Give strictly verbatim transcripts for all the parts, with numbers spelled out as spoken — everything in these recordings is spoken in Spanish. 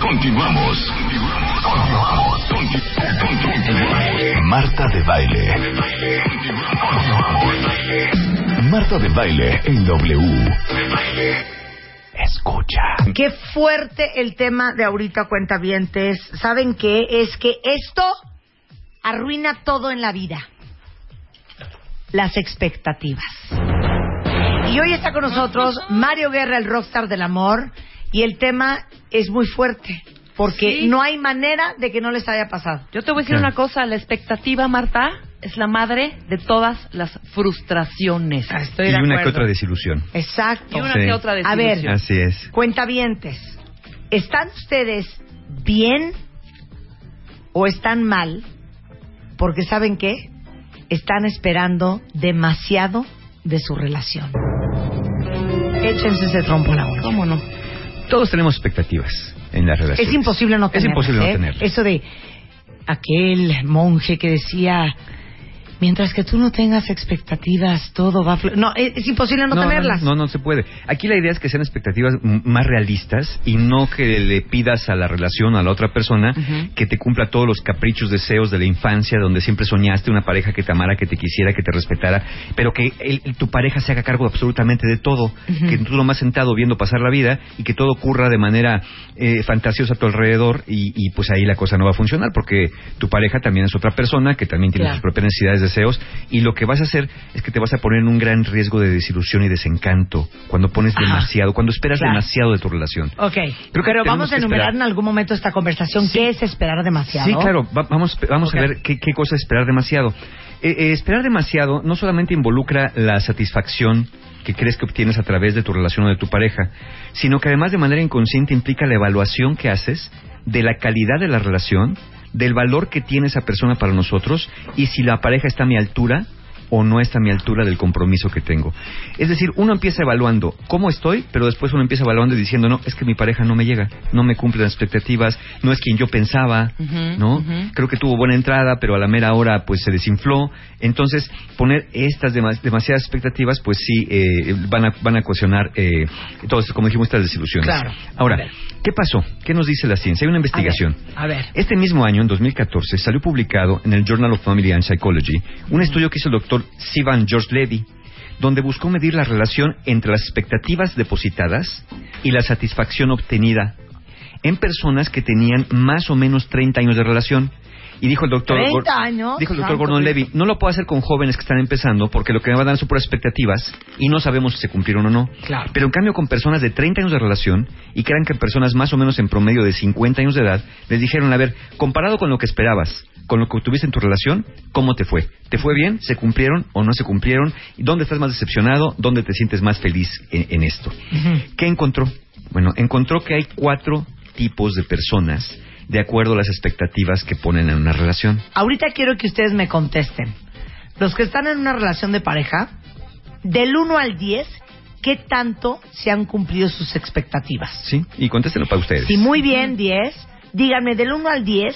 Continuamos. Continuamos. Continuamos. Marta de Baile. Marta de Baile en W. Escucha. Qué fuerte el tema de ahorita, cuentavientes. ¿Saben qué? Es que esto arruina todo en la vida. Las expectativas. Y hoy está con nosotros Mario Guerra, el rockstar del amor. Y el tema es muy fuerte, porque sí, no hay manera de que no les haya pasado. Yo te voy a decir, claro, una cosa, la expectativa, Marta, es la madre de todas las frustraciones. Ah, estoy y de una acuerdo. Que otra desilusión. Exacto. Y una sí. que otra desilusión. A ver, así es. Cuentavientes, ¿están ustedes bien o están mal? Porque, ¿saben qué? Están esperando demasiado de su relación. Échense ese trompo a la hora. ¿Cómo no? Todos tenemos expectativas en las relaciones. Es imposible no tenerlas. Es imposible ¿eh? no tenerlas. Eso de aquel monje que decía, mientras que tú no tengas expectativas, todo va a fluir. No, es, es imposible no, no tenerlas. No, no, no, no se puede. Aquí la idea es que sean expectativas más realistas y no que le pidas a la relación, a la otra persona, uh-huh, que te cumpla todos los caprichos, deseos de la infancia, donde siempre soñaste una pareja que te amara, que te quisiera, que te respetara, pero que el, tu pareja se haga cargo absolutamente de todo, uh-huh, que tú nomás sentado viendo pasar la vida y que todo ocurra de manera eh, fantasiosa a tu alrededor y, y pues ahí la cosa no va a funcionar porque tu pareja también es otra persona que también tiene, claro, sus propias necesidades de deseos, y lo que vas a hacer es que te vas a poner en un gran riesgo de desilusión y desencanto cuando pones, ajá, demasiado, cuando esperas, claro, demasiado de tu relación. Ok, creo que pero vamos a enumerar en algún momento esta conversación, sí, qué es esperar demasiado. Sí, claro, va, vamos, vamos okay. a ver qué, qué cosa es esperar demasiado. Eh, eh, esperar demasiado no solamente involucra la satisfacción que crees que obtienes a través de tu relación o de tu pareja, sino que además de manera inconsciente implica la evaluación que haces de la calidad de la relación, del valor que tiene esa persona para nosotros y si la pareja está a mi altura o no está a mi altura del compromiso que tengo. Es decir, uno empieza evaluando cómo estoy, pero después uno empieza evaluando y diciendo, no, es que mi pareja no me llega, no me cumple las expectativas, no es quien yo pensaba, uh-huh, ¿no? Uh-huh. Creo que tuvo buena entrada, pero a la mera hora pues se desinfló. Entonces, poner estas demas, demasiadas expectativas, pues sí, eh, van a van a ocasionar, eh, todas, como dijimos, estas desilusiones. Claro. Ahora, ¿qué pasó? ¿Qué nos dice la ciencia? Hay una investigación. A ver. A ver. Este mismo año, en dos mil catorce, salió publicado en el Journal of Family and Psychology un estudio que hizo el doctor Sivan George-Levy, donde buscó medir la relación entre las expectativas depositadas y la satisfacción obtenida en personas que tenían más o menos treinta años de relación. Y dijo el doctor, treinta años, dijo el doctor Gordon-Levy, no lo puedo hacer con jóvenes que están empezando porque lo que me van a dar son puras expectativas y no sabemos si se cumplieron o no. Claro. Pero en cambio con personas de treinta años de relación y que eran que personas más o menos en promedio de cincuenta años de edad, les dijeron, a ver, comparado con lo que esperabas, con lo que obtuviste en tu relación, ¿cómo te fue? ¿Te fue bien? ¿Se cumplieron o no se cumplieron? ¿Dónde estás más decepcionado? ¿Dónde te sientes más feliz en, en esto? Uh-huh. ¿Qué encontró? Bueno, encontró que hay cuatro tipos de personas de acuerdo a las expectativas que ponen en una relación. Ahorita quiero que ustedes me contesten. Los que están en una relación de pareja, del uno al diez, ¿qué tanto se han cumplido sus expectativas? Sí, y contéstenlo para ustedes. Sí, muy bien, diez. Díganme, del uno al diez,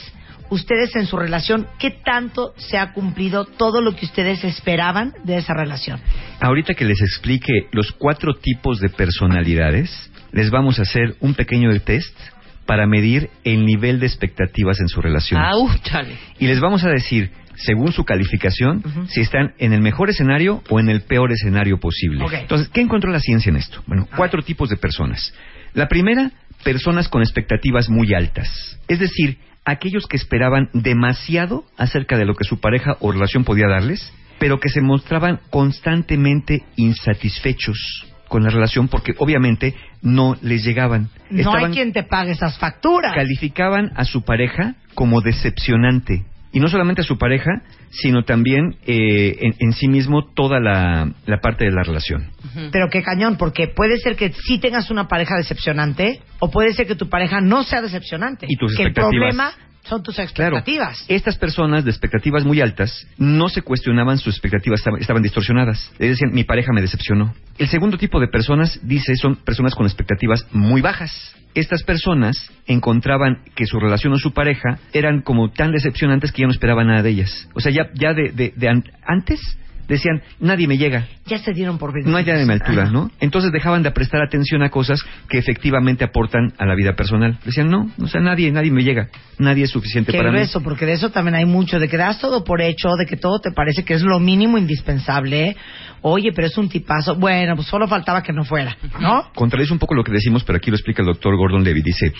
ustedes en su relación, ¿qué tanto se ha cumplido todo lo que ustedes esperaban de esa relación? Ahorita que les explique los cuatro tipos de personalidades, les vamos a hacer un pequeño test para medir el nivel de expectativas en su relación. Ah, uh, chale. Y les vamos a decir, según su calificación, uh-huh, si están en el mejor escenario o en el peor escenario posible. Okay. Entonces, ¿qué encontró la ciencia en esto? Bueno, a cuatro ver. tipos de personas. La primera, personas con expectativas muy altas. Es decir, aquellos que esperaban demasiado acerca de lo que su pareja o relación podía darles, pero que se mostraban constantemente insatisfechos con la relación porque obviamente no les llegaban. No Estaban, hay quien te pague esas facturas. Calificaban a su pareja como decepcionante y no solamente a su pareja, sino también eh, en, en sí mismo toda la, la parte de la relación. Uh-huh. Pero qué cañón, porque puede ser que sí tengas una pareja decepcionante, o puede ser que tu pareja no sea decepcionante. Y tus expectativas. Que el problema son tus expectativas. Claro, estas personas de expectativas muy altas no se cuestionaban sus expectativas, estaban distorsionadas. Es decir, mi pareja me decepcionó. El segundo tipo de personas, dice, son personas con expectativas muy bajas. Estas personas encontraban que su relación o su pareja eran como tan decepcionantes que ya no esperaban nada de ellas. O sea, ya, ya de, de, de an- antes... decían, nadie me llega. Ya se dieron por vencidos. No hay nadie a mi altura, ¿no? Entonces dejaban de prestar atención a cosas que efectivamente aportan a la vida personal. Decían, no, o sea, nadie, nadie me llega. Nadie es suficiente para mí. Qué grueso, porque de eso también hay mucho, de que das todo por hecho, de que todo te parece que es lo mínimo indispensable. Oye, pero es un tipazo. Bueno, pues solo faltaba que no fuera, ¿no? Contradice un poco lo que decimos, pero aquí lo explica el doctor Gordon-Levy. Dice,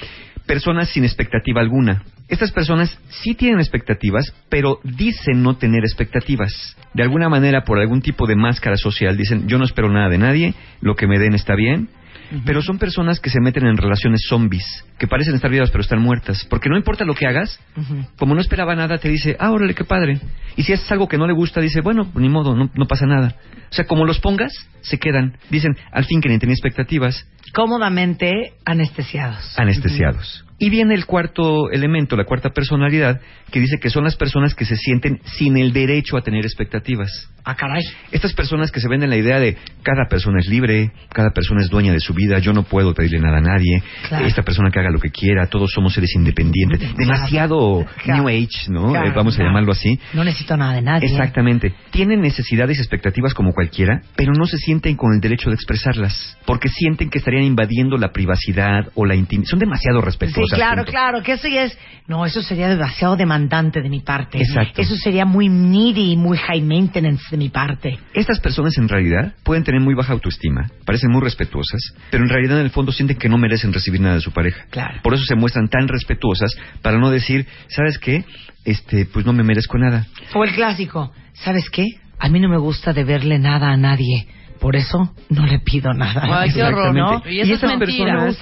personas sin expectativa alguna. Estas personas sí tienen expectativas, pero dicen no tener expectativas. De alguna manera, por algún tipo de máscara social, dicen, yo no espero nada de nadie, lo que me den está bien. Uh-huh. Pero son personas que se meten en relaciones zombies, que parecen estar vivas pero están muertas, porque no importa lo que hagas, uh-huh, como no esperaba nada, te dice, ah, órale, qué padre. Y si haces algo que no le gusta, dice, bueno, ni modo, no, no pasa nada. O sea, como los pongas, se quedan. Dicen, al fin que ni tenía expectativas. Cómodamente anestesiados. Anestesiados. Uh-huh. Y viene el cuarto elemento, la cuarta personalidad, que dice que son las personas que se sienten sin el derecho a tener expectativas. Ah, caray. Estas personas que se venden la idea de cada persona es libre, cada persona es dueña de su vida, yo no puedo pedirle nada a nadie, claro, esta persona que haga lo que quiera, todos somos seres independientes. Claro. Demasiado, claro, New Age, ¿no? Claro, eh, vamos claro. a llamarlo así. No necesito nada de nadie. Exactamente. Tienen necesidades y expectativas como cualquiera, pero no se sienten con el derecho de expresarlas, porque sienten que estarían invadiendo la privacidad o la intimidad. Son demasiado respetuosos. Sí. Claro, punto. Claro, que eso ya es... No, eso sería demasiado demandante de mi parte. Exacto. Eso sería muy needy y muy high maintenance de mi parte. Estas personas en realidad pueden tener muy baja autoestima, parecen muy respetuosas, pero en realidad en el fondo sienten que no merecen recibir nada de su pareja. Claro. Por eso se muestran tan respetuosas, para no decir, ¿sabes qué? Este, pues no me merezco nada. O el clásico, ¿sabes qué? A mí no me gusta deberle nada a nadie. Por eso no le pido nada. Ay, qué horror, ¿no? Y, y esas personas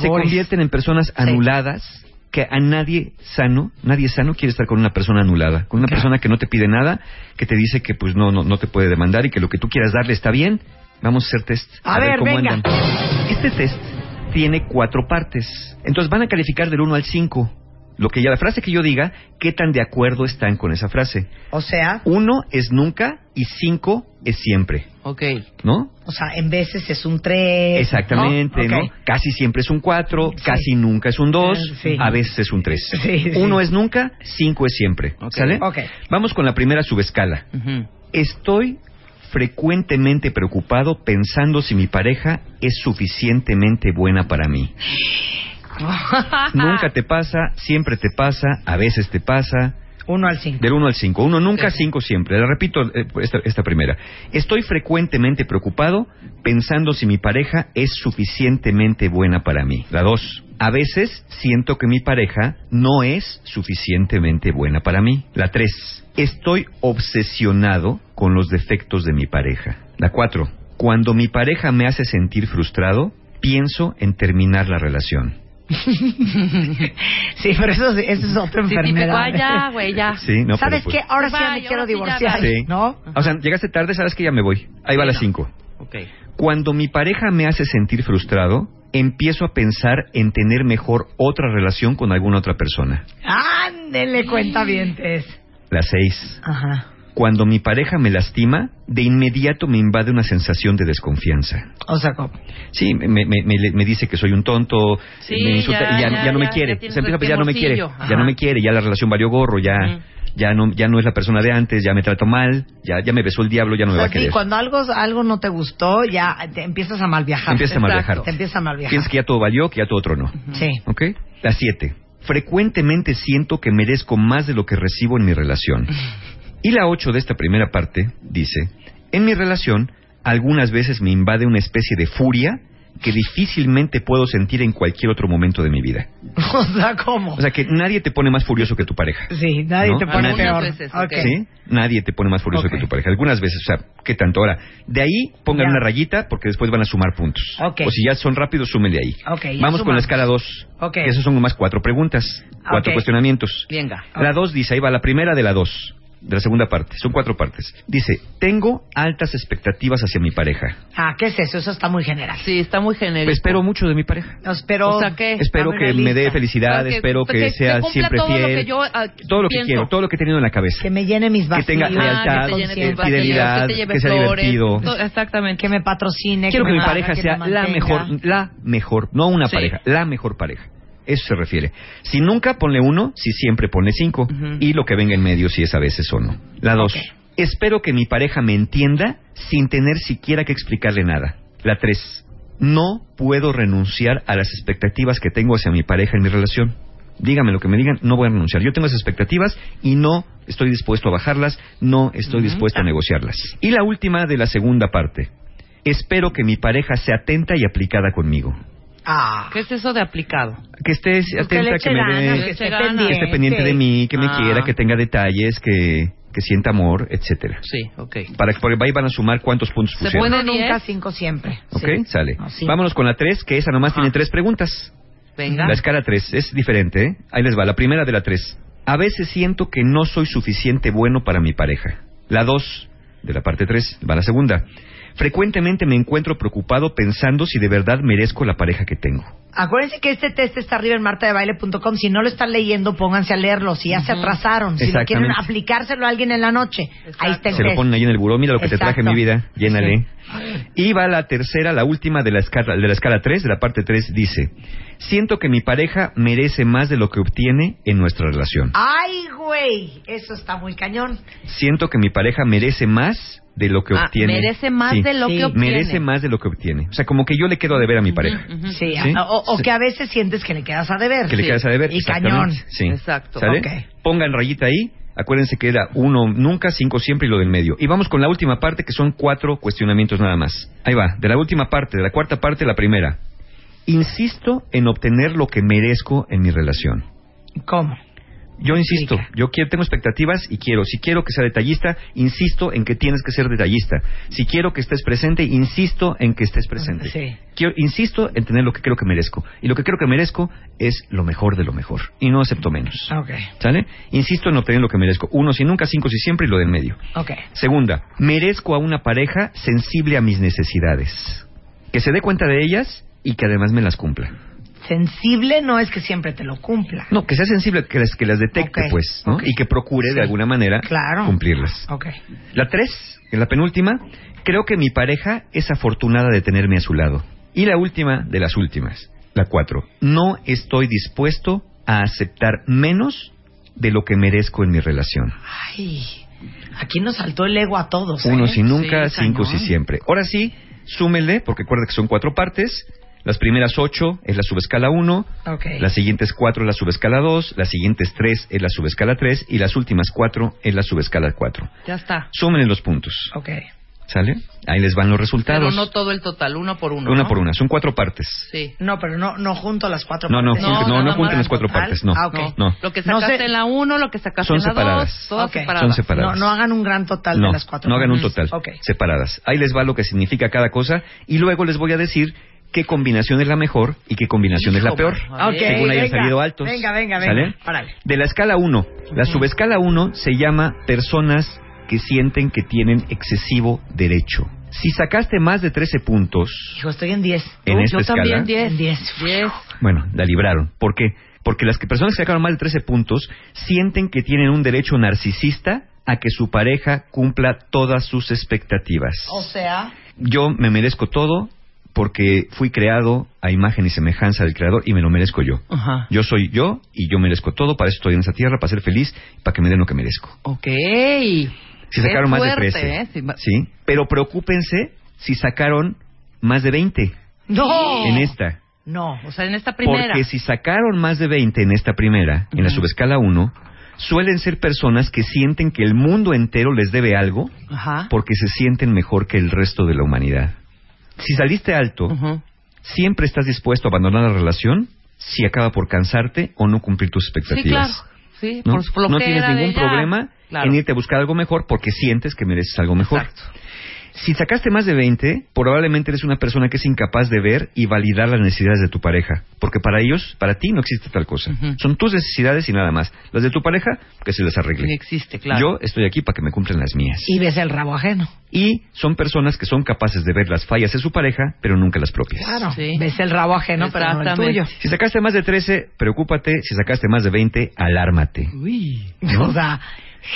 se convierten en personas anuladas, sí, que a nadie sano, nadie sano quiere estar con una persona anulada, con una claro. persona que no te pide nada, que te dice que pues no, no, no te puede demandar y que lo que tú quieras darle está bien. Vamos a hacer test. A, a ver, ver cómo venga. Andan. Este test tiene cuatro partes. Entonces van a calificar del uno al cinco. Lo que ya la frase que yo diga, qué tan de acuerdo están con esa frase. O sea, uno es nunca y cinco es siempre. Ok. ¿No? O sea, en veces es un tres. Exactamente, ¿no? Okay. ¿No? Casi siempre es un cuatro, sí, casi nunca es un dos, sí, a veces es un tres. Sí, uno sí. es nunca, cinco es siempre. Okay. ¿Sale? Ok. Vamos con la primera subescala. Uh-huh. Estoy frecuentemente preocupado pensando si mi pareja es suficientemente buena para mí. Nunca te pasa, siempre te pasa, a veces te pasa. Uno al cinco. Del uno al cinco. Uno nunca, sí, cinco siempre. Le repito esta, esta primera. Estoy frecuentemente preocupado pensando si mi pareja es suficientemente buena para mí. La dos. A veces siento que mi pareja no es suficientemente buena para mí. La tres. Estoy obsesionado con los defectos de mi pareja. La cuatro. Cuando mi pareja me hace sentir frustrado, pienso en terminar la relación. Sí, pero eso, eso es otra enfermedad. Sí, ya, güey, ya. Sí, no, ¿sabes pues... qué? Ahora sí ya me quiero divorciar, sí, ¿no? O sea, llegaste tarde, sabes que ya me voy. Ahí va sí, la cinco. No. Okay. Cuando mi pareja me hace sentir frustrado, empiezo a pensar en tener mejor otra relación con alguna otra persona. Ándele, cuentavientes. La seis. Ajá. Cuando mi pareja me lastima, de inmediato me invade una sensación de desconfianza. O sea, ¿cómo? Sí, me, me, me, me dice que soy un tonto, sí, me insulta, ya, y ya, ya, ya no me quiere. Ya, o sea, empieza, pues, ya no me quiere, ajá, ya no me quiere, ya la relación valió gorro, ya, mm. ya no, ya no es la persona de antes, ya me trato mal, ya, ya me besó el diablo, ya no o sea, me va a querer. Sí, cuando algo, algo no te gustó, ya te empiezas a mal viajar. Empiezas a mal viajar. Te empiezas a mal viajar. Piensas que ya todo valió, que ya todo tronó. Uh-huh. Sí. ¿Ok? La siete. Frecuentemente siento que merezco más de lo que recibo en mi relación. Y la ocho de esta primera parte dice, en mi relación, algunas veces me invade una especie de furia que difícilmente puedo sentir en cualquier otro momento de mi vida. O sea, ¿cómo? O sea, que nadie te pone más furioso que tu pareja. Sí, nadie, ¿no?, te pone peor. Veces, okay. ¿Sí? Nadie te pone más furioso, okay, que tu pareja. Algunas veces, o sea, ¿qué tanto? Ahora, de ahí pongan ya una rayita porque después van a sumar puntos. Okay. O si ya son rápidos, súmenle ahí. Okay, vamos sumamos con la escala dos. Okay. Esas son nomás cuatro preguntas, cuatro okay cuestionamientos. Venga. Okay. La dos dice, ahí va la primera de la dos, de la segunda parte. Son cuatro partes. Dice, tengo altas expectativas hacia mi pareja. Ah, ¿qué es eso? Eso está muy general. Sí, está muy general. Pues espero mucho de mi pareja. No, espero, o sea, ¿qué? Espero que realista me dé felicidad, porque, espero que, que sea que siempre todo fiel. Lo que yo, ah, todo lo pienso que quiero, todo lo que he tenido en la cabeza. Que me llene mis vacíos. Que tenga lealtad, ah, que eh, fidelidad, que, te que sea flores, divertido. Todo, exactamente. Que me patrocine. Quiero que, que me mi pareja que sea la mejor, la mejor, no una sí pareja, la mejor pareja. Eso se refiere. Si nunca, ponle uno. Si siempre, ponle cinco. Uh-huh. Y lo que venga en medio, si es a veces o no. La dos. Okay. Espero que mi pareja me entienda sin tener siquiera que explicarle nada. La tres. No puedo renunciar a las expectativas que tengo hacia mi pareja en mi relación. Dígame lo que me digan, no voy a renunciar. Yo tengo esas expectativas y no estoy dispuesto a bajarlas, no estoy uh-huh dispuesto a negociarlas. Y la última de la segunda parte. Espero que mi pareja sea atenta y aplicada conmigo. Ah. ¿Qué es eso de aplicado? Que esté atenta, que me dé, que esté pendiente. pendiente de mí, que ah. me quiera, que tenga detalles, que, que sienta amor, etcétera. Sí, okay. Para que por ahí van a sumar cuántos puntos pusieron. Se puede nunca cinco siempre. Okay, sí, sale. No, sí. Vámonos con la tres, que esa nomás ah. tiene tres preguntas. Venga. La escala tres es diferente, ¿eh? Ahí les va, la primera de la tres. A veces siento que no soy suficiente bueno para mi pareja. La dos, de la parte tres, va la segunda. Frecuentemente me encuentro preocupado pensando si de verdad merezco la pareja que tengo. Acuérdense que este test está arriba en marta de baile punto com. Si no lo están leyendo, pónganse a leerlo. Si ya uh-huh. se atrasaron, si no quieren aplicárselo a alguien en la noche, exacto, ahí está el se test. Se lo ponen ahí en el buró. Mira lo que exacto te traje mi vida, llénale. Sí. Y va la tercera, la última de la escala, de la escala tres, de la parte tres, dice... Siento que mi pareja merece más de lo que obtiene en nuestra relación. ¡Ay, güey! Eso está muy cañón. Siento que mi pareja merece más de lo que ah, obtiene. Merece más sí. de lo sí. que obtiene. Merece más de lo que obtiene. O sea, como que yo le quedo a deber a mi pareja. Uh-huh, uh-huh. Sí, ¿sí? O, o que a veces sientes que le quedas a deber. Que sí. le quedas a deber. Y cañón. Sí. Exacto. ¿Sale? Okay. Pongan rayita ahí. Acuérdense que era uno nunca, cinco siempre y lo del medio. Y vamos con la última parte, que son cuatro cuestionamientos nada más. Ahí va. De la última parte, de la cuarta parte, la primera. Insisto en obtener lo que merezco en mi relación. ¿Cómo? Yo insisto, yo quiero, tengo expectativas y quiero. Si quiero que sea detallista, insisto en que tienes que ser detallista. Si quiero que estés presente, insisto en que estés presente. Sí. Quiero, insisto en tener lo que creo que merezco. Y lo que creo que merezco es lo mejor de lo mejor. Y no acepto menos. Okay. ¿Sale? Insisto en obtener lo que merezco. Uno si nunca, cinco si siempre y lo de en medio. Okay. Segunda, merezco a una pareja sensible a mis necesidades. Que se dé cuenta de ellas... y que además me las cumpla. Sensible no es que siempre te lo cumpla. No, que sea sensible, que las, que las detecte, okay, pues, ¿no? Okay. Y que procure, sí, de alguna manera, claro, cumplirlas. Okay. La tres, en la penúltima, creo que mi pareja es afortunada de tenerme a su lado. Y la última de las últimas, la cuatro, no estoy dispuesto a aceptar menos de lo que merezco en mi relación. Ay, aquí nos saltó el ego a todos, ¿eh? Uno si nunca, sí, cinco si siempre. Ahora sí, súmenle, porque recuerda que son cuatro partes... Las primeras ocho es la subescala uno, okay, las siguientes cuatro es la subescala dos, las siguientes tres es la subescala tres y las últimas cuatro es la subescala cuatro. Ya está. Súmenle los puntos. Ok. ¿Sale? Ahí les van los resultados. Pero no todo el total, uno por uno, Una ¿no? por una, son cuatro partes. Sí. No, pero no no junto las cuatro no, partes. No, no, no, no, no junten las cuatro total partes, no. Ah, okay. no. Lo que sacaste no se... en la uno, lo que sacaste son en la separadas. dos, okay, separadas. Son separadas. No, no hagan un gran total no, de las cuatro no partes. No hagan un total, okay, separadas. Ahí les va lo que significa cada cosa y luego les voy a decir... qué combinación es la mejor y qué combinación Hijo, es la peor, okay, según hayan salido altos. Venga, venga, venga. ¿Sale? De la escala uno, la subescala uno se llama personas que sienten que tienen excesivo derecho. Si sacaste más de trece puntos... Hijo, estoy en diez. En uh, esta yo escala, también diez. Bueno, la libraron. ¿Por qué? Porque las que personas que sacaron más de trece puntos sienten que tienen un derecho narcisista a que su pareja cumpla todas sus expectativas. O sea... yo me merezco todo... porque fui creado a imagen y semejanza del Creador y me lo merezco yo. Ajá. Yo soy yo y yo merezco todo. Para eso estoy en esa tierra, para ser feliz, para que me den lo que merezco. Ok. Si sacaron fuerte, más de trece. Eh. Si... sí. Pero preocúpense si sacaron más de veinte. ¡No! En esta. No, o sea, en esta primera. Porque si sacaron más de veinte en esta primera, uh-huh, en la subescala uno, suelen ser personas que sienten que el mundo entero les debe algo, ajá, porque se sienten mejor que el resto de la humanidad. Si saliste alto, uh-huh, siempre estás dispuesto a abandonar la relación si acaba por cansarte o no cumplir tus expectativas. Sí, claro. Sí, ¿no? Por lo no que tienes ningún problema claro. en irte a buscar algo mejor porque sientes que mereces algo mejor. Exacto. Si sacaste más de veinte, probablemente eres una persona que es incapaz de ver y validar las necesidades de tu pareja. Porque para ellos, para ti, no existe tal cosa. Uh-huh. Son tus necesidades y nada más. Las de tu pareja, que se las arregle. No existe, claro. Yo estoy aquí para que me cumplan las mías. Y ves el rabo ajeno. Y son personas que son capaces de ver las fallas de su pareja, pero nunca las propias. Claro, sí. Ves el rabo ajeno, pero no el tuyo. Si sacaste más de trece, preocúpate. Si sacaste más de veinte, alármate. Uy, ¿no? O sea,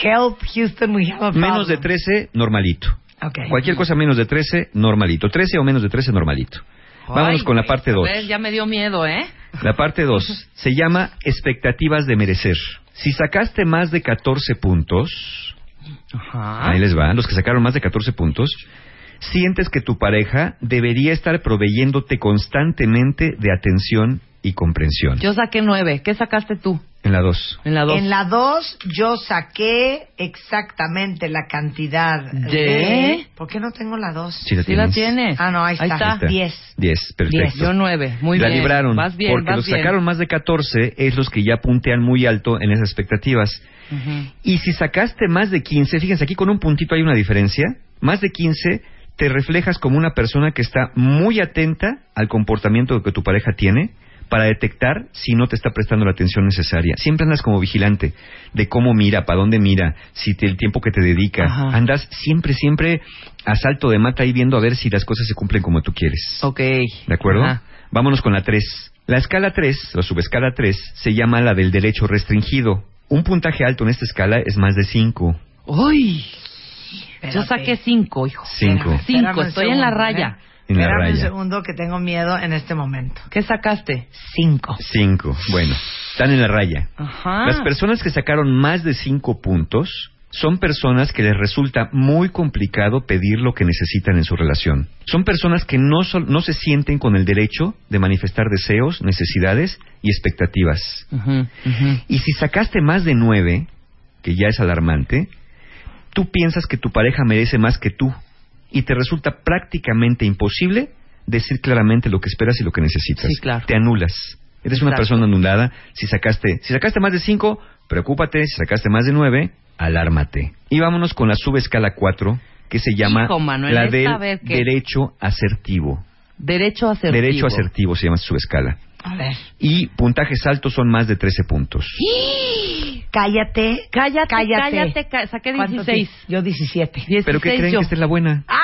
help Houston, we have a problem. Menos de trece, normalito. Okay. Cualquier cosa menos de trece, normalito. trece o menos de trece, normalito. Ay, vámonos con la parte dos. Ya me dio miedo, ¿eh? La parte dos se llama expectativas de merecer. Si sacaste más de catorce puntos, ajá, ahí les va, los que sacaron más de catorce puntos, sientes que tu pareja debería estar proveyéndote constantemente de atención y comprensión. Yo saqué nueve. ¿Qué sacaste tú? En la dos. En la dos. En la dos yo saqué exactamente la cantidad de... de... ¿Por qué no tengo la dos? Sí la, sí la tienes. Ah, no, ahí está. diez. diez, perfecto. diez. Yo nueve, muy la bien. La libraron. Vas bien, porque vas los bien. Sacaron más de catorce es los que ya puntean muy alto en las expectativas. Uh-huh. Y si sacaste más de quince, fíjense, aquí con un puntito hay una diferencia. Más de quince te reflejas como una persona que está muy atenta al comportamiento que tu pareja tiene para detectar si no te está prestando la atención necesaria. Siempre andas como vigilante de cómo mira, para dónde mira, si te, el tiempo que te dedica. Ajá. Andas siempre, siempre a salto de mata ahí viendo a ver si las cosas se cumplen como tú quieres. Ok. ¿De acuerdo? Ajá. Vámonos con la tres. La escala tres, la subescala tres, se llama la del derecho restringido. Un puntaje alto en esta escala es más de cinco. ¡Uy! Espérate. Yo saqué cinco, hijo. cinco. cinco, estoy segundo, en la raya. ¿Eh? Espérame un segundo que tengo miedo en este momento. ¿Qué sacaste? Cinco. Cinco, bueno, están en la raya. Ajá. Las personas que sacaron más de cinco puntos son personas que les resulta muy complicado pedir lo que necesitan en su relación. Son personas que no, so, no se sienten con el derecho de manifestar deseos, necesidades y expectativas. Uh-huh, uh-huh. Y si sacaste más de nueve, que ya es alarmante, tú piensas que tu pareja merece más que tú. Y te resulta prácticamente imposible decir claramente lo que esperas y lo que necesitas. Sí, claro. Te anulas. Eres exacto. Una persona anulada. Si sacaste, si sacaste más de cinco, preocúpate. Si sacaste más de nueve, alármate. Y vámonos con la subescala cuatro, que se llama Hijo, Manuel, la del que... derecho asertivo. Derecho asertivo. Derecho asertivo se llama subescala. A ver. Y puntajes altos son más de trece puntos. ¡Sí! Cállate, cállate, cállate. cállate saqué dieciséis. Yo diecisiete. dieciséis. ¿Pero qué creen yo? Que esta es la buena? ¡Ah!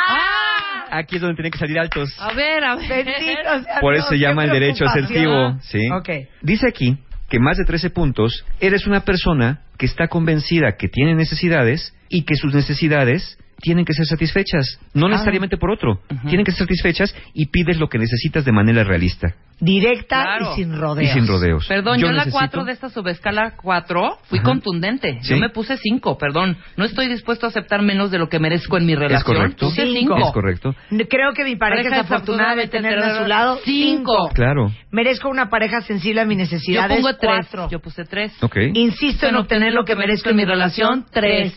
Aquí es donde tienen que salir altos. A ver, a ver. Bendito sea, por eso se llama el derecho asertivo. ¿Sí? Okay. Dice aquí que más de trece puntos eres una persona que está convencida que tiene necesidades y que sus necesidades tienen que ser satisfechas, no ah. necesariamente por otro. Uh-huh. Tienen que ser satisfechas y pides lo que necesitas de manera realista. Directa claro. y sin rodeos. Y sin rodeos. Perdón, yo, yo necesito... la cuatro de esta subescala cuatro fui uh-huh. contundente. ¿Sí? Yo me puse cinco, perdón. No estoy dispuesto a aceptar menos de lo que merezco en mi relación. Es correcto. Puse cinco. Es correcto. Creo que mi pareja, pareja es afortunada de tenerme a su lado. Cinco. Claro. Merezco una pareja sensible a mis necesidades. Yo pongo tres. Cuatro. Yo puse tres. Okay. Insisto en obtener lo que merezco en mi relación. Tres.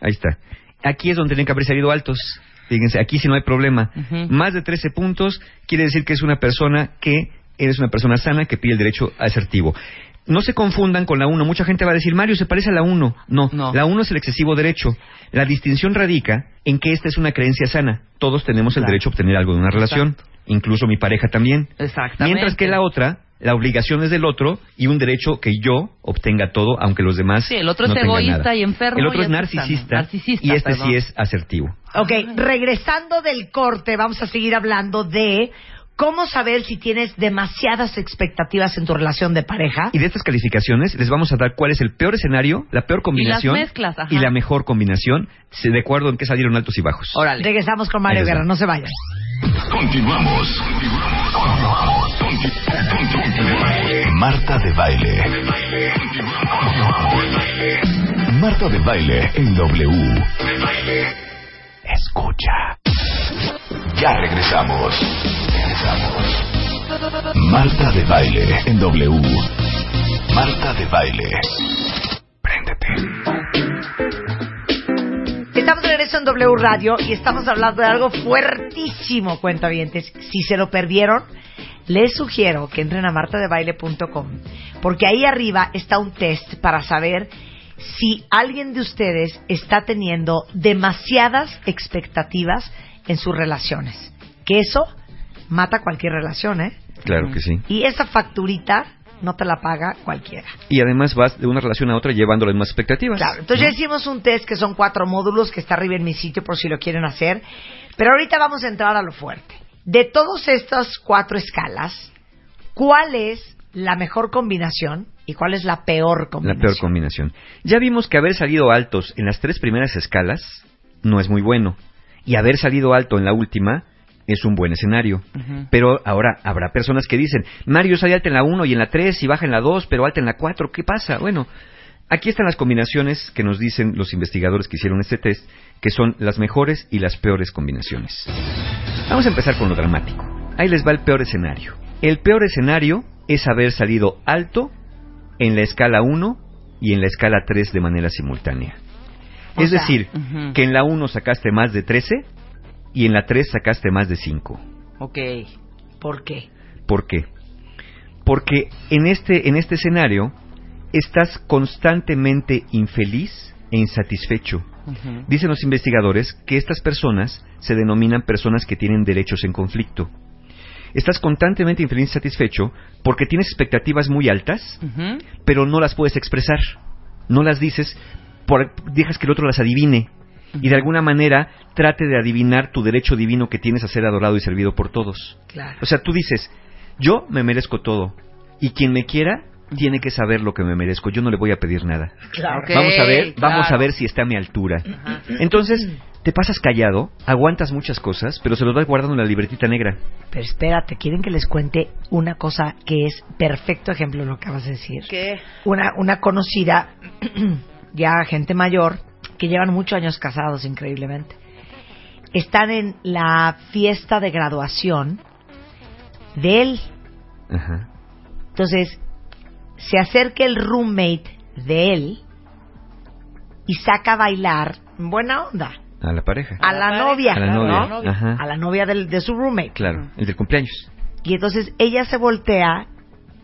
Ahí está. Aquí es donde tienen que haber salido altos. Fíjense, aquí sí no hay problema. Uh-huh. Más de trece puntos quiere decir que es una persona que eres una persona sana que pide el derecho asertivo. No se confundan con la uno. Mucha gente va a decir, Mario, se parece a la uno. No, no, la uno es el excesivo derecho. La distinción radica en que esta es una creencia sana. Todos tenemos el exacto. derecho a obtener algo de una relación. Exacto. Incluso mi pareja también. Exactamente. Mientras que la otra... la obligación es del otro y un derecho que yo obtenga todo, aunque los demás no tengan nada. Sí, el otro no es egoísta y enfermo. El otro es narcisista, narcisista y este perdón. sí es asertivo. Ok, regresando del corte, vamos a seguir hablando de cómo saber si tienes demasiadas expectativas en tu relación de pareja. Y de estas calificaciones les vamos a dar cuál es el peor escenario, la peor combinación y, las mezclas, ajá. y la mejor combinación, de acuerdo en qué salieron altos y bajos. Órale. Regresamos con Mario Guerra, no se vayan. Continuamos. Continuamos. Continuamos. Marta de Baile. Marta de Baile en W. Escucha. Ya regresamos. Regresamos. Marta de Baile en W. Marta de Baile. Préndete. Estamos de regreso en W Radio y estamos hablando de algo fuertísimo, cuentavientes. Si se lo perdieron, les sugiero que entren a marta de baile punto com, porque ahí arriba está un test para saber si alguien de ustedes está teniendo demasiadas expectativas en sus relaciones. Que eso mata cualquier relación, ¿eh? Claro que sí. Y esa facturita no te la paga cualquiera. Y además vas de una relación a otra llevando las mismas expectativas. Claro, entonces ¿no? ya hicimos un test que son cuatro módulos que está arriba en mi sitio por si lo quieren hacer. Pero ahorita vamos a entrar a lo fuerte. De todas estas cuatro escalas, ¿cuál es la mejor combinación y cuál es la peor combinación? La peor combinación. Ya vimos que haber salido altos en las tres primeras escalas no es muy bueno. Y haber salido alto en la última es un buen escenario. Uh-huh. Pero ahora habrá personas que dicen, Mario sale alta en la uno y en la tres y baja en la dos, pero alta en la cuatro, ¿qué pasa? Bueno, aquí están las combinaciones que nos dicen los investigadores que hicieron este test, que son las mejores y las peores combinaciones. Vamos a empezar con lo dramático. Ahí les va el peor escenario. El peor escenario es haber salido alto en la escala uno y en la escala tres de manera simultánea. O es sea, decir, uh-huh. que en la uno sacaste más de trece y en la tres sacaste más de cinco. Ok. ¿Por qué? ¿Por qué? Porque en este, en este escenario estás constantemente infeliz e insatisfecho. Uh-huh. Dicen los investigadores que estas personas se denominan personas que tienen derechos en conflicto. Estás constantemente infeliz y satisfecho porque tienes expectativas muy altas, uh-huh. pero no las puedes expresar. No las dices, por, dejas que el otro las adivine. Uh-huh. Y de alguna manera trate de adivinar tu derecho divino que tienes a ser adorado y servido por todos. Claro. O sea, tú dices, yo me merezco todo. Y quien me quiera tiene que saber lo que me merezco. Yo no le voy a pedir nada. Claro. Okay, vamos a ver, claro. vamos a ver si está a mi altura. Uh-huh. Entonces, te pasas callado, aguantas muchas cosas, pero se los vas guardando en la libretita negra. Pero espérate, ¿quieren que les cuente una cosa que es perfecto ejemplo de lo que acabas de decir? ¿Qué? Una, una conocida, ya gente mayor, que llevan muchos años casados, increíblemente. Están en la fiesta de graduación de él. Ajá. Entonces, se acerca el roommate de él y saca a bailar en buena onda a la pareja, a la, a la novia, a la novia, ¿no? Ajá. A la novia del, de su roommate, claro, el del cumpleaños. Y entonces ella se voltea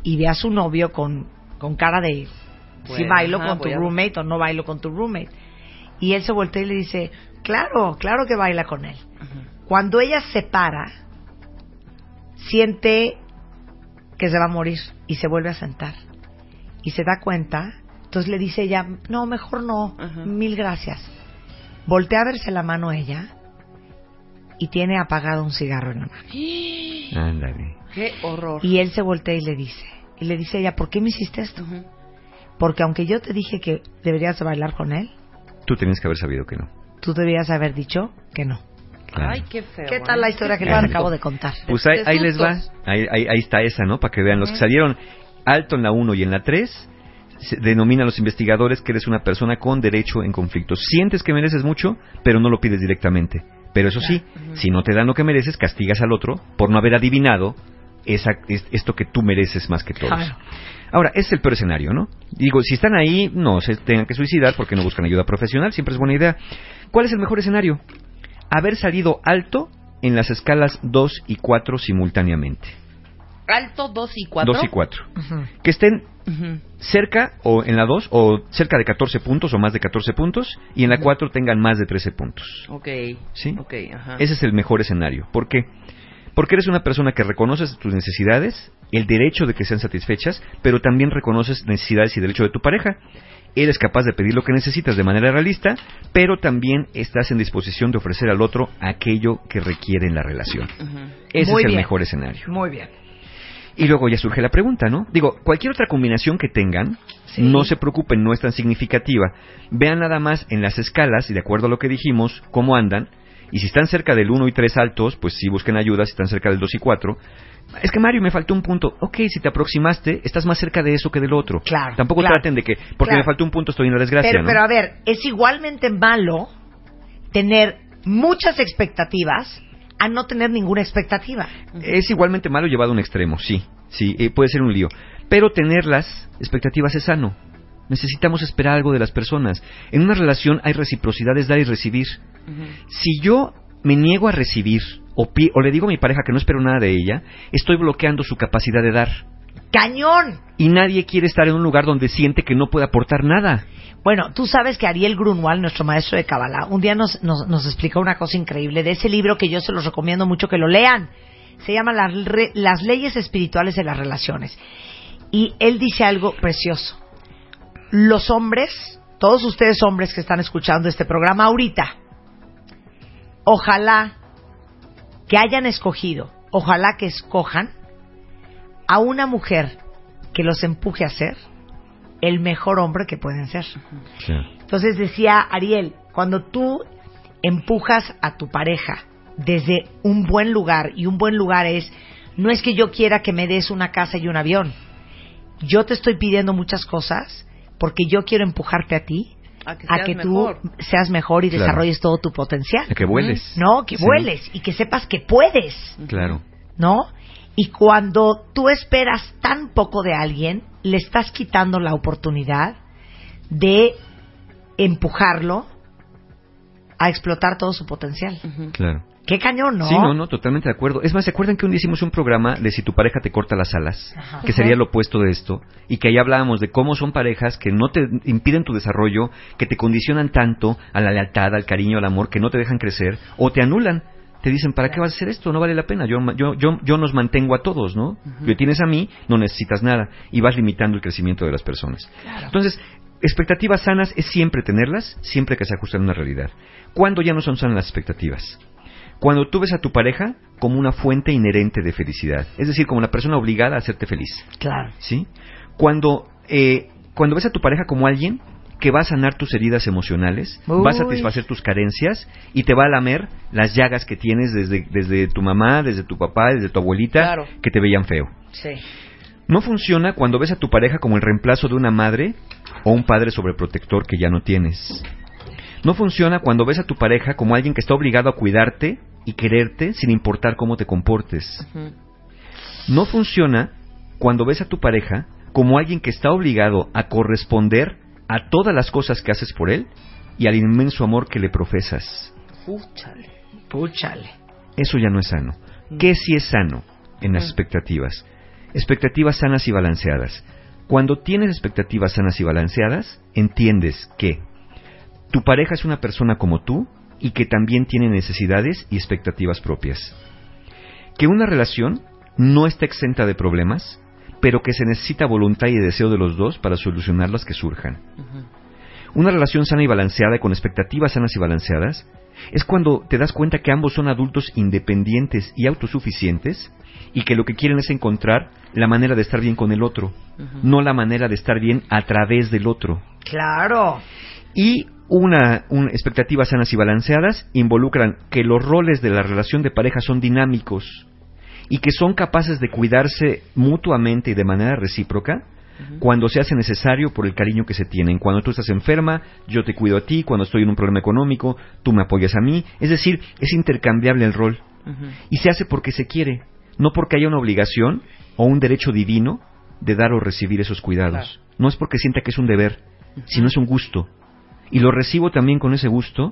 y ve a su novio con, con cara de bueno, si bailo ajá, con tu a... roommate o no bailo con tu roommate. Y él se voltea y le dice, claro, claro que baila con él. Ajá. Cuando ella se para, siente que se va a morir y se vuelve a sentar. Y se da cuenta, entonces le dice ella, no, mejor no, ajá. mil gracias. Voltea a verse la mano ella y tiene apagado un cigarro en la mano. Ándale. ¡Qué horror! Y él se voltea y le dice, y le dice ella, ¿por qué me hiciste esto? Uh-huh. Porque aunque yo te dije que deberías bailar con él, tú tenías que haber sabido que no. Tú deberías haber dicho que no. Claro. Ay, qué feo. ¿Qué tal la historia que les acabo de contar? Pues ahí, ahí les va, ahí, ahí, ahí está esa, ¿no? Para que vean, uh-huh. los que salieron alto en la uno y en la tres, se denominan los investigadores que eres una persona con derecho en conflicto. Sientes que mereces mucho, pero no lo pides directamente. Pero eso sí, uh-huh. si no te dan lo que mereces, castigas al otro por no haber adivinado esa, es, esto que tú mereces más que todos. Claro. Ahora, ese es el peor escenario, ¿no? Digo, si están ahí, no se tengan que suicidar porque no buscan ayuda profesional, siempre es buena idea. ¿Cuál es el mejor escenario? Haber salido alto en las escalas dos y cuatro simultáneamente. Alto, dos y cuatro. dos y cuatro. Uh-huh. Que estén uh-huh. cerca o en la dos o cerca de catorce puntos o más de catorce puntos y en la cuatro uh-huh. tengan más de trece puntos. Ok. ¿Sí? Ok, ajá. Ese es el mejor escenario. ¿Por qué? Porque eres una persona que reconoces tus necesidades, el derecho de que sean satisfechas, pero también reconoces necesidades y derecho de tu pareja. Eres capaz de pedir lo que necesitas de manera realista, pero también estás en disposición de ofrecer al otro aquello que requiere en la relación. Uh-huh. Ese Muy es el bien. mejor escenario. Muy bien. Y luego ya surge la pregunta, ¿no? Digo, cualquier otra combinación que tengan, sí. no se preocupen, no es tan significativa. Vean nada más en las escalas, y de acuerdo a lo que dijimos, cómo andan. Y si están cerca del uno y tres altos, pues sí busquen ayuda. Si están cerca del dos y cuatro. Es que, Mario, me faltó un punto. Ok, si te aproximaste, estás más cerca de eso que del otro. Claro. Tampoco claro, traten de que, porque claro. me faltó un punto, estoy en la desgracia, pero, ¿no? Pero, a ver, es igualmente malo tener muchas expectativas a no tener ninguna expectativa. Es igualmente malo llevado a un extremo, sí. Sí, eh, puede ser un lío. Pero tener las expectativas es sano. Necesitamos esperar algo de las personas. En una relación hay reciprocidad, es dar y recibir. Uh-huh. Si yo me niego a recibir o, pi o le digo a mi pareja que no espero nada de ella, estoy bloqueando su capacidad de dar. ¡Cañón! Y nadie quiere estar en un lugar donde siente que no puede aportar nada. Bueno, tú sabes que Ariel Grunwald, nuestro maestro de Kabbalah, un día nos, nos, nos explicó una cosa increíble de ese libro que yo se los recomiendo mucho que lo lean. Se llama Las, Re Las Leyes Espirituales de las Relaciones. Y él dice algo precioso. Los hombres, todos ustedes hombres que están escuchando este programa ahorita, ojalá que hayan escogido, ojalá que escojan a una mujer que los empuje a ser el mejor hombre que pueden ser. Sí. Entonces decía Ariel, cuando tú empujas a tu pareja desde un buen lugar, y un buen lugar es, no es que yo quiera que me des una casa y un avión, yo te estoy pidiendo muchas cosas porque yo quiero empujarte a ti a que, a que tú mejor. seas mejor y claro. desarrolles todo tu potencial. A que vueles. No, que sí. vueles y que sepas que puedes. Claro. ¿No? Y cuando tú esperas tan poco de alguien, le estás quitando la oportunidad de empujarlo a explotar todo su potencial. Uh-huh. Claro. ¡Qué cañón!, ¿no? Sí, no, no, totalmente de acuerdo. Es más, ¿se acuerdan que un día hicimos un programa de si tu pareja te corta las alas? Ajá. Que sería lo opuesto de esto. Y que ahí hablábamos de cómo son parejas que no te impiden tu desarrollo, que te condicionan tanto a la lealtad, al cariño, al amor, que no te dejan crecer o te anulan. Te dicen, ¿para qué vas a hacer esto? No vale la pena. Yo yo yo, yo nos mantengo a todos, ¿no? Uh-huh. Yo tienes a mí, no necesitas nada. Y vas limitando el crecimiento de las personas. Claro. Entonces, expectativas sanas es siempre tenerlas, siempre que se ajusten a una realidad. ¿Cuándo ya no son sanas las expectativas? Cuando tú ves a tu pareja como una fuente inherente de felicidad, es decir, como la persona obligada a hacerte feliz. Claro. ¿Sí? Cuando, eh, cuando ves a tu pareja como alguien que va a sanar tus heridas emocionales, Uy. va a satisfacer tus carencias y te va a lamer las llagas que tienes desde, desde tu mamá, desde tu papá, desde tu abuelita, claro. que te veían feo. Sí. No funciona cuando ves a tu pareja como el reemplazo de una madre o un padre sobreprotector que ya no tienes. No funciona cuando ves a tu pareja como alguien que está obligado a cuidarte y quererte sin importar cómo te comportes. Uh-huh. No funciona cuando ves a tu pareja como alguien que está obligado a corresponder a todas las cosas que haces por él y al inmenso amor que le profesas. Púchale, púchale. Eso ya no es sano. Uh-huh. ¿Qué sí es sano en las uh-huh. expectativas? Expectativas sanas y balanceadas. Cuando tienes expectativas sanas y balanceadas, entiendes que tu pareja es una persona como tú y que también tiene necesidades y expectativas propias. Que una relación no está exenta de problemas, pero que se necesita voluntad y deseo de los dos para solucionar las que surjan. Uh-huh. Una relación sana y balanceada y con expectativas sanas y balanceadas es cuando te das cuenta que ambos son adultos independientes y autosuficientes y que lo que quieren es encontrar la manera de estar bien con el otro, uh-huh. no la manera de estar bien a través del otro. ¡Claro! Y Una, una expectativas sanas y balanceadas involucran que los roles de la relación de pareja son dinámicos y que son capaces de cuidarse mutuamente y de manera recíproca uh-huh. cuando se hace necesario por el cariño que se tienen. Cuando tú estás enferma, yo te cuido a ti. Cuando estoy en un problema económico, tú me apoyas a mí. Es decir, es intercambiable el rol uh-huh. y se hace porque se quiere, no porque haya una obligación o un derecho divino de dar o recibir esos cuidados. Claro. No es porque sienta que es un deber, uh-huh. sino es un gusto. Y lo recibo también con ese gusto,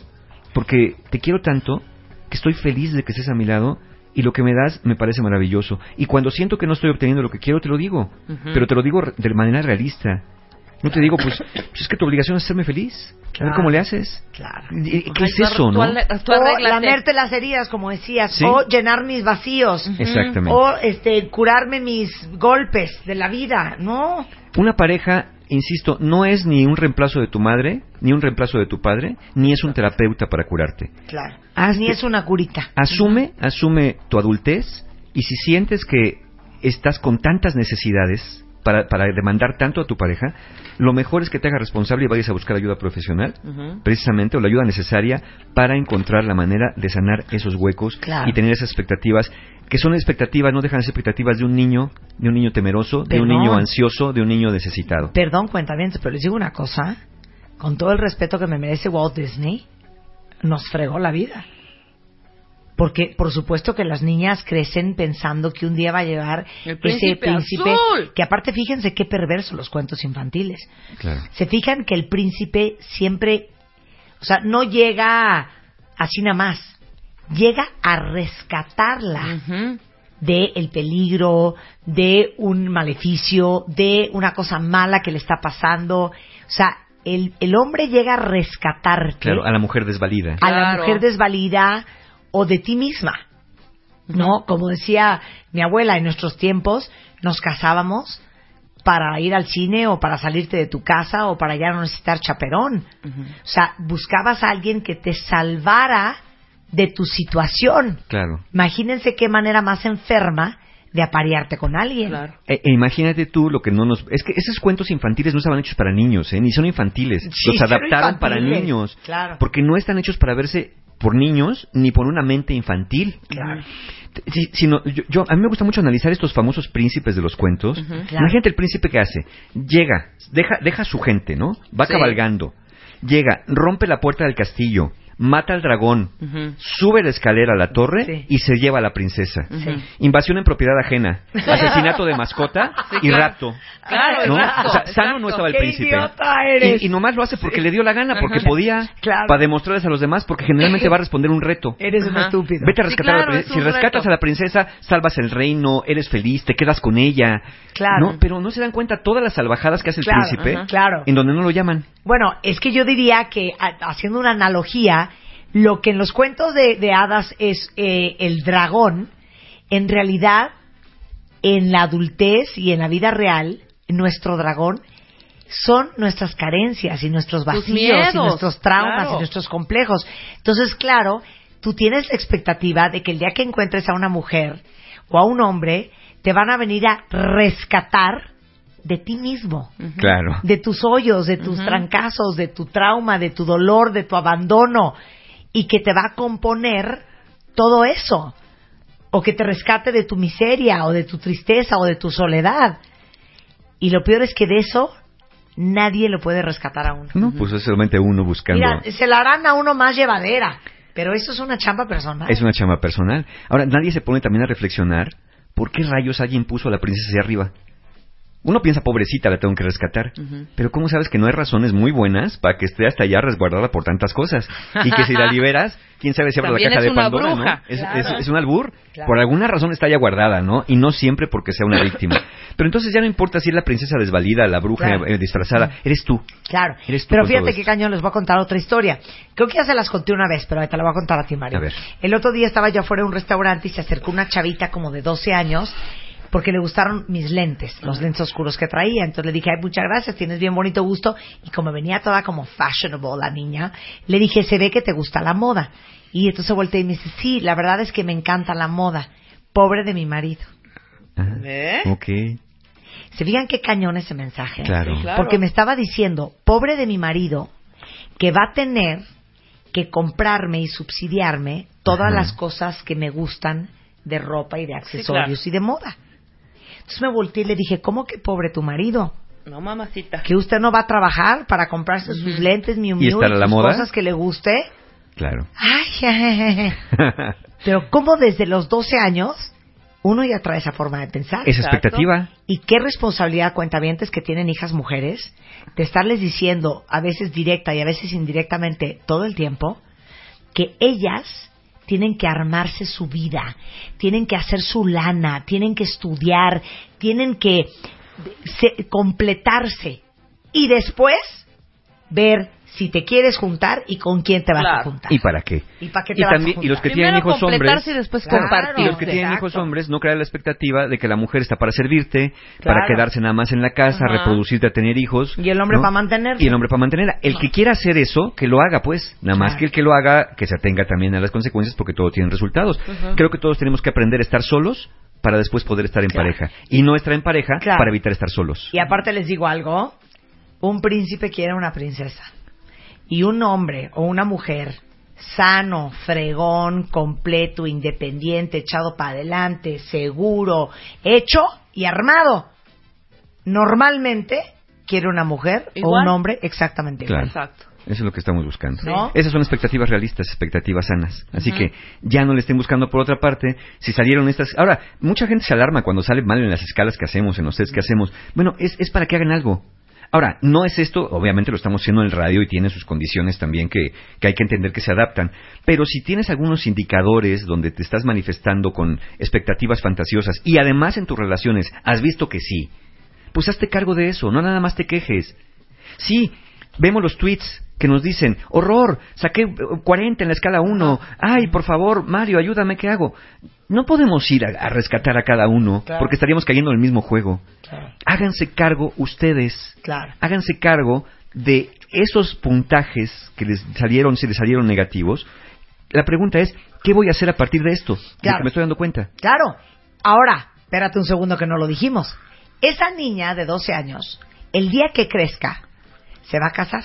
porque te quiero tanto que estoy feliz de que estés a mi lado y lo que me das me parece maravilloso. Y cuando siento que no estoy obteniendo lo que quiero, te lo digo. Uh-huh. Pero te lo digo de manera realista. No te digo, pues, pues es que tu obligación es hacerme feliz. Claro. A ver cómo le haces. Claro. ¿Qué Ajá, es eso, no? O lamerte las heridas, como decías. ¿Sí? O llenar mis vacíos. Uh-huh. Exactamente. O este, curarme mis golpes de la vida, ¿no? Una pareja... Insisto, no es ni un reemplazo de tu madre, ni un reemplazo de tu padre, ni es un terapeuta para curarte. Claro. Hazte, ni es una curita. Asume, asume tu adultez y si sientes que estás con tantas necesidades para, para demandar tanto a tu pareja, lo mejor es que te hagas responsable y vayas a buscar ayuda profesional, uh-huh. precisamente, o la ayuda necesaria para encontrar la manera de sanar esos huecos claro. y tener esas expectativas que son expectativas, no dejan de ser expectativas de un niño, de un niño temeroso, de Perdón. un niño ansioso, de un niño necesitado. Perdón, cuentavientes, pero les digo una cosa, con todo el respeto que me merece Walt Disney, nos fregó la vida. Porque, por supuesto que las niñas crecen pensando que un día va a llegar el príncipe ese príncipe... Azul. Que aparte, fíjense qué perversos los cuentos infantiles. Claro. Se fijan que el príncipe siempre... O sea, no llega así nada más. llega a rescatarla uh-huh. del peligro, de un maleficio, de una cosa mala que le está pasando. O sea, el, el hombre llega a rescatarte. Claro, a la mujer desvalida. Claro. A la mujer desvalida o de ti misma, ¿no? Como decía mi abuela, en nuestros tiempos nos casábamos para ir al cine o para salirte de tu casa o para ya no necesitar chaperón. Uh-huh. O sea, buscabas a alguien que te salvara de tu situación. Claro. Imagínense qué manera más enferma de aparearte con alguien. Claro. E, e imagínate tú lo que no nos... Es que esos cuentos infantiles no estaban hechos para niños, ¿eh? Ni son infantiles. Sí, los adaptaron infantiles para niños. Claro. Porque no están hechos para verse por niños ni por una mente infantil. Claro. Si, si no, yo, yo, a mí me gusta mucho analizar estos famosos príncipes de los cuentos. Uh-huh, claro. Imagínate el príncipe que hace. Llega, deja, deja a su gente, ¿no? Va sí. cabalgando. Llega, rompe la puerta del castillo, mata al dragón, uh-huh. sube la escalera a la torre sí. y se lleva a la princesa. Uh-huh. Invasión en propiedad ajena, asesinato de mascota sí, y rapto. Claro, ¿no? Exacto, o sea, sano no estaba el príncipe. Y, y nomás lo hace porque sí. le dio la gana, porque uh-huh. podía, claro. para demostrarles a los demás, porque generalmente va a responder un reto. Eres uh-huh. un estúpido. Vete a rescatar sí, claro, a la princesa. Si rescatas reto. a la princesa, salvas el reino, eres feliz, te quedas con ella. Claro. ¿No? Pero no se dan cuenta todas las salvajadas que hace el claro, príncipe uh-huh. claro. en donde no lo llaman. Bueno, es que yo diría que, a, haciendo una analogía, lo que en los cuentos de, de hadas es eh, el dragón, en realidad, en la adultez y en la vida real, nuestro dragón son nuestras carencias y nuestros vacíos miedos, y nuestros traumas claro. y nuestros complejos. Entonces, claro, tú tienes la expectativa de que el día que encuentres a una mujer o a un hombre, te van a venir a rescatar de ti mismo, uh-huh. claro. de tus hoyos, de tus uh-huh. trancazos, de tu trauma, de tu dolor, de tu abandono, y que te va a componer todo eso, o que te rescate de tu miseria, o de tu tristeza, o de tu soledad. Y lo peor es que de eso nadie lo puede rescatar a uno. No, uh-huh. pues es solamente uno buscando... Mira, se la harán a uno más llevadera, pero eso es una chamba personal. Es una chamba personal. Ahora, nadie se pone también a reflexionar por qué rayos alguien puso a la princesa hacia arriba. Uno piensa, pobrecita, la tengo que rescatar. Uh-huh. Pero ¿cómo sabes que no hay razones muy buenas para que esté hasta allá resguardada por tantas cosas? Y que si la liberas, quién sabe si abre la caja de Pandora, ¿no? Claro. Es, es, es un albur. Claro. Por alguna razón está allá guardada, ¿no? Y no siempre porque sea una víctima. Pero entonces ya no importa si es la princesa desvalida, la bruja claro. eh, disfrazada. Claro. Eres tú. Claro. Eres tú. Pero fíjate qué cañón, les voy a contar otra historia. Creo que ya se las conté una vez, pero te la voy a contar a ti, Mario. A ver. El otro día estaba yo afuera de un restaurante y se acercó una chavita como de doce años... porque le gustaron mis lentes, los lentes oscuros que traía. Entonces le dije, ay, muchas gracias, tienes bien bonito gusto. Y como venía toda como fashionable la niña, le dije, se ve que te gusta la moda. Y entonces volteé y me dice, sí, la verdad es que me encanta la moda. Pobre de mi marido. Ajá. ¿Eh? Ok. ¿Se fijan qué cañón ese mensaje? Claro. claro. Porque me estaba diciendo, pobre de mi marido, que va a tener que comprarme y subsidiarme todas Ajá. las cosas que me gustan de ropa y de accesorios sí, claro. y de moda. Entonces me volteé y le dije, ¿cómo que pobre tu marido? No, mamacita. ¿Que usted no va a trabajar para comprarse sus uh-huh. lentes, miu miu, y, y sus cosas que le guste? Claro. Ay, ay, ay. Pero ¿cómo desde los doce años uno ya trae esa forma de pensar? Esa expectativa. ¿Y qué responsabilidad, cuentavientes, que tienen hijas mujeres de estarles diciendo, a veces directa y a veces indirectamente, todo el tiempo, que ellas... tienen que armarse su vida, tienen que hacer su lana, tienen que estudiar, tienen que se, completarse y después ver si te quieres juntar y con quién te vas claro. a juntar. ¿Y para qué? ¿Y para qué te y vas también, a juntar? Y los que Primero tienen hijos hombres, y después claro, compartir. Y los que exacto. tienen hijos hombres no crean la expectativa de que la mujer está para servirte, claro. para quedarse nada más en la casa, Ajá. reproducirte, a tener hijos. Y el hombre ¿no? para mantenerla. Y el hombre para mantenerla. El no. que quiera hacer eso, que lo haga, pues. Nada más claro. que el que lo haga, que se atenga también a las consecuencias, porque todo tiene resultados. Uh-huh. Creo que todos tenemos que aprender a estar solos para después poder estar en claro. pareja. Y no estar en pareja claro. para evitar estar solos. Y aparte les digo algo, un príncipe quiere una princesa. Y un hombre o una mujer sano, fregón, completo, independiente, echado para adelante, seguro, hecho y armado, normalmente quiere una mujer igual. O un hombre exactamente igual. Claro. Exacto. Eso es lo que estamos buscando. ¿No? Esas son expectativas realistas, expectativas sanas. Así uh-huh. que ya no le estén buscando por otra parte. Si salieron estas... Ahora, mucha gente se alarma cuando sale mal en las escalas que hacemos, en los sets que hacemos. Bueno, es, es para que hagan algo. Ahora, no es esto, obviamente lo estamos haciendo en el radio y tiene sus condiciones también que, que hay que entender que se adaptan, pero si tienes algunos indicadores donde te estás manifestando con expectativas fantasiosas y además en tus relaciones has visto que sí, pues hazte cargo de eso, no nada más te quejes. Sí, vemos los tweets que nos dicen, horror, saqué cuarenta en la escala uno, ay, por favor, Mario, ayúdame, ¿qué hago? No podemos ir a, a rescatar a cada uno, claro, porque estaríamos cayendo en el mismo juego. Claro. Háganse cargo ustedes, claro, háganse cargo de esos puntajes que les salieron, si les salieron negativos. La pregunta es, ¿qué voy a hacer a partir de esto? Claro. De que me estoy dando cuenta. Claro. Ahora, espérate un segundo que no lo dijimos. Esa niña de doce años, el día que crezca, se va a casar.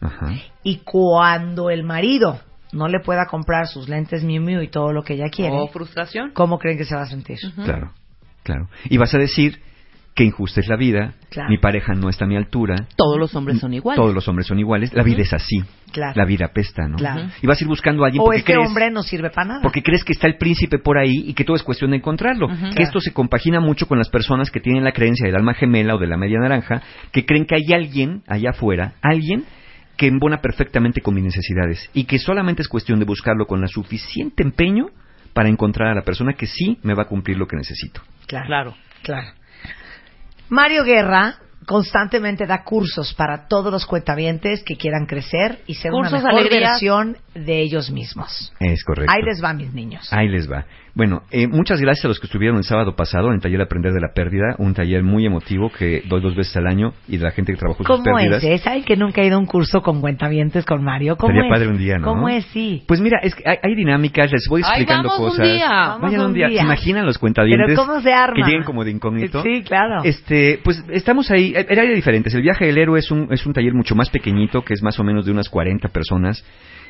Ajá. Y cuando el marido no le pueda comprar sus lentes Miu Miu y todo lo que ella quiere, o frustración, ¿cómo creen que se va a sentir? Uh-huh. Claro, claro. Y vas a decir que injusta es la vida, claro, mi pareja no está a mi altura, todos los hombres son iguales, todos los hombres son iguales, la vida uh-huh. es así, claro, la vida apesta, ¿no? Claro. Y vas a ir buscando a alguien porque o este crees, hombre no sirve para nada, porque crees que está el príncipe por ahí y que todo es cuestión de encontrarlo. Uh-huh. Que claro, esto se compagina mucho con las personas que tienen la creencia del alma gemela o de la media naranja, que creen que hay alguien allá afuera, alguien que embona perfectamente con mis necesidades y que solamente es cuestión de buscarlo con la suficiente empeño para encontrar a la persona que sí me va a cumplir lo que necesito. Claro, claro, claro. Mario Guerra constantemente da cursos para todos los cuentavientes que quieran crecer y ser cursos, una mejor alegría, versión de ellos mismos. Es correcto. Ahí les va, mis niños. Ahí les va. Bueno, eh, muchas gracias a los que estuvieron el sábado pasado en el taller Aprender de la Pérdida, un taller muy emotivo que doy dos veces al año y de la gente que trabajó sus pérdidas. ¿Cómo es? ¿Es alguien que nunca ha ido a un curso con cuentavientes con Mario? ¿Cómo Sería es? padre un día, ¿no? ¿Cómo es? Sí. Pues mira, es que hay, hay dinámicas, les voy explicando Ay, cosas. Un día. Vamos Vayan un día. día. ¿Se imaginan los cuentavientes? ¿Pero cómo se arma? Que lleguen como de incógnito. Sí, claro. Este, pues estamos ahí. Era diferente. El viaje del héroe es un, es un taller mucho más pequeñito, que es más o menos de unas cuarenta personas,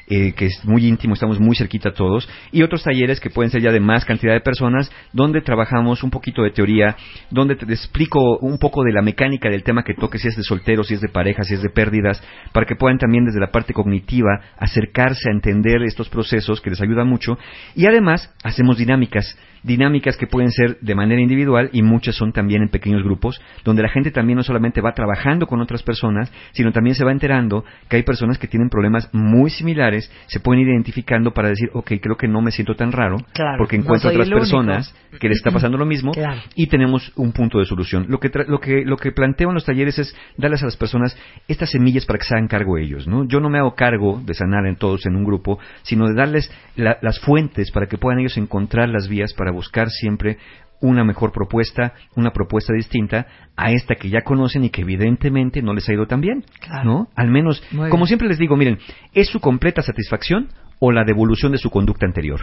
eh, que es muy íntimo, estamos muy cerquita todos, y otros talleres que pueden ser ya de más cantidad de personas, donde trabajamos un poquito de teoría, donde te explico un poco de la mecánica del tema que toque, si es de solteros, si es de parejas, si es de pérdidas, para que puedan también desde la parte cognitiva acercarse a entender estos procesos que les ayuda mucho, y además hacemos dinámicas, dinámicas que pueden ser de manera individual y muchas son también en pequeños grupos, donde la gente también no solamente va trabajando con otras personas, sino también se va enterando que hay personas que tienen problemas muy similares, se pueden ir identificando para decir, ok, creo que no me siento tan raro, claro, porque encuentro no otras personas único. que les está pasando lo mismo, claro, y tenemos un punto de solución. Lo que, tra- lo que lo que planteo en los talleres es darles a las personas estas semillas para que se hagan cargo ellos, ¿no? Yo no me hago cargo de sanar en todos en un grupo, sino de darles la- las fuentes para que puedan ellos encontrar las vías para buscar siempre una mejor propuesta, una propuesta distinta a esta que ya conocen y que evidentemente no les ha ido tan bien, claro, ¿no? Al menos, Muy como bien. siempre les digo, miren, ¿es su completa satisfacción o la devolución de su conducta anterior?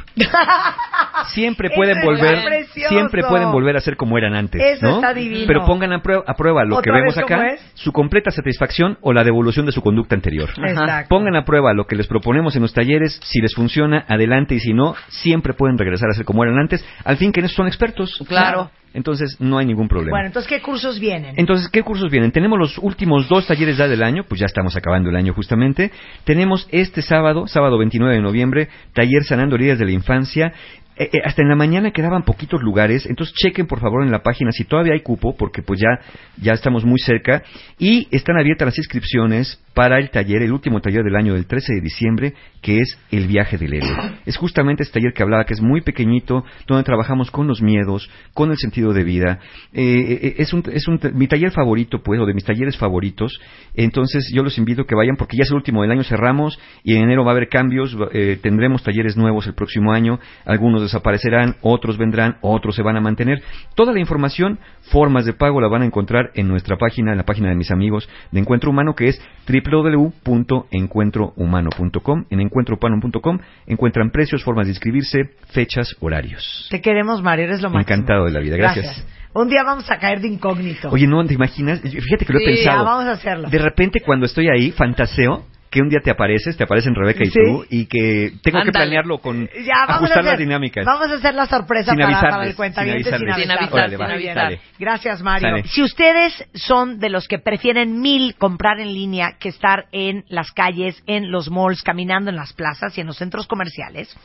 Siempre pueden Eso volver, siempre pueden volver a ser como eran antes, Eso ¿no? Está divino. Pero pongan a prueba, a prueba lo que vemos acá, su completa satisfacción o la devolución de su conducta anterior. Ajá. Pongan a prueba lo que les proponemos en los talleres, si les funciona, adelante, y si no, siempre pueden regresar a ser como eran antes, al fin que en eso son expertos. Claro. Entonces, no hay ningún problema. Bueno, entonces, ¿qué cursos vienen? Entonces, ¿qué cursos vienen? Tenemos los últimos dos talleres ya del año, pues ya estamos acabando el año justamente. Tenemos este sábado, sábado veintinueve de noviembre, taller Sanando Heridas de la Infancia. Eh, eh, hasta en la mañana quedaban poquitos lugares, entonces chequen por favor en la página si todavía hay cupo, porque pues ya, ya estamos muy cerca, y están abiertas las inscripciones para el taller, el último taller del año del trece de diciembre, que es El Viaje del Héroe. Es justamente este taller que hablaba, que es muy pequeñito, donde trabajamos con los miedos, con el sentido de vida. Eh, eh, es un, es un, mi taller favorito, pues, o de mis talleres favoritos. Entonces yo los invito a que vayan, porque ya es el último del año, cerramos, y en enero va a haber cambios, eh, tendremos talleres nuevos el próximo año, algunos desaparecerán, otros vendrán, otros se van a mantener. Toda la información, formas de pago, la van a encontrar en nuestra página, en la página de mis amigos de Encuentro Humano, que es doble u doble u doble u punto encuentro humano punto com. En encuentro humano punto com encuentran precios, formas de inscribirse, fechas, horarios. Te queremos, Mario, eres lo máximo. Encantado de la vida, gracias. gracias. Un día vamos a caer de incógnito. Oye, ¿no te imaginas? Fíjate que lo he sí, pensado. Ya, vamos a hacerlo. De repente, cuando estoy ahí, fantaseo que un día te apareces, te aparecen Rebeca y sí. tú, y que tengo Andale. que planearlo con ya, vamos ajustar a hacer, las dinámicas. Vamos a hacer la sorpresa para, para el cuentaviente sin avisarles. Sin avisar, sin avisar, sin avisar. Gracias, Mario. Dale. Si ustedes son de los que prefieren mil comprar en línea que estar en las calles, en los malls, caminando en las plazas y en los centros comerciales,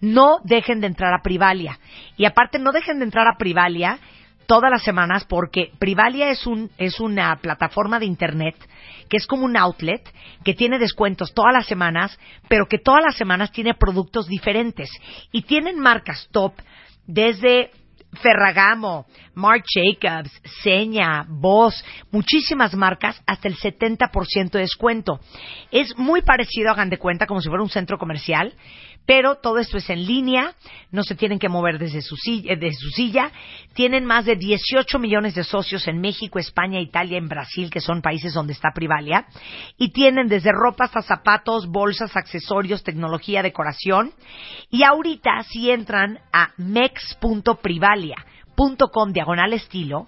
no dejen de entrar a Privalia. Y aparte, no dejen de entrar a Privalia todas las semanas, porque Privalia es un es una plataforma de internet que es como un outlet que tiene descuentos todas las semanas, pero que todas las semanas tiene productos diferentes. Y tienen marcas top desde Ferragamo, Marc Jacobs, Seña, Boss, muchísimas marcas, hasta el setenta por ciento de descuento. Es muy parecido, hagan de cuenta, como si fuera un centro comercial, pero todo esto es en línea, no se tienen que mover desde su silla, de su silla. Tienen más de dieciocho millones de socios en México, España, Italia, en Brasil, que son países donde está Privalia, y tienen desde ropa hasta zapatos, bolsas, accesorios, tecnología, decoración. Y ahorita si entran a mex.privalia punto com diagonal estilo,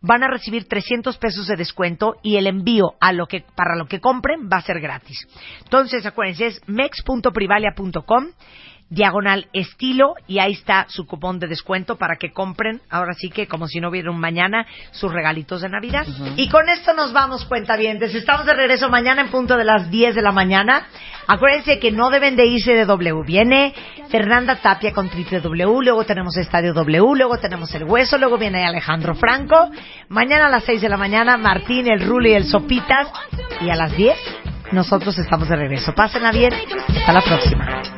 van a recibir trescientos pesos de descuento y el envío a lo que, para lo que compren va a ser gratis. Entonces, acuérdense, es mex.privalia punto com, diagonal estilo, y ahí está su cupón de descuento para que compren, ahora sí que como si no hubiera un mañana, sus regalitos de Navidad. Uh-huh. Y con esto nos vamos, cuentavientes. Estamos de regreso mañana en punto de las diez de la mañana. Acuérdense que no deben de irse de W. Viene Fernanda Tapia con Triple W, luego tenemos Estadio W, luego tenemos El Hueso, luego viene Alejandro Franco. Mañana a las seis de la mañana, Martín, El Rulo y El Sopitas. Y a las diez, nosotros estamos de regreso. Pásenla bien. Hasta la próxima.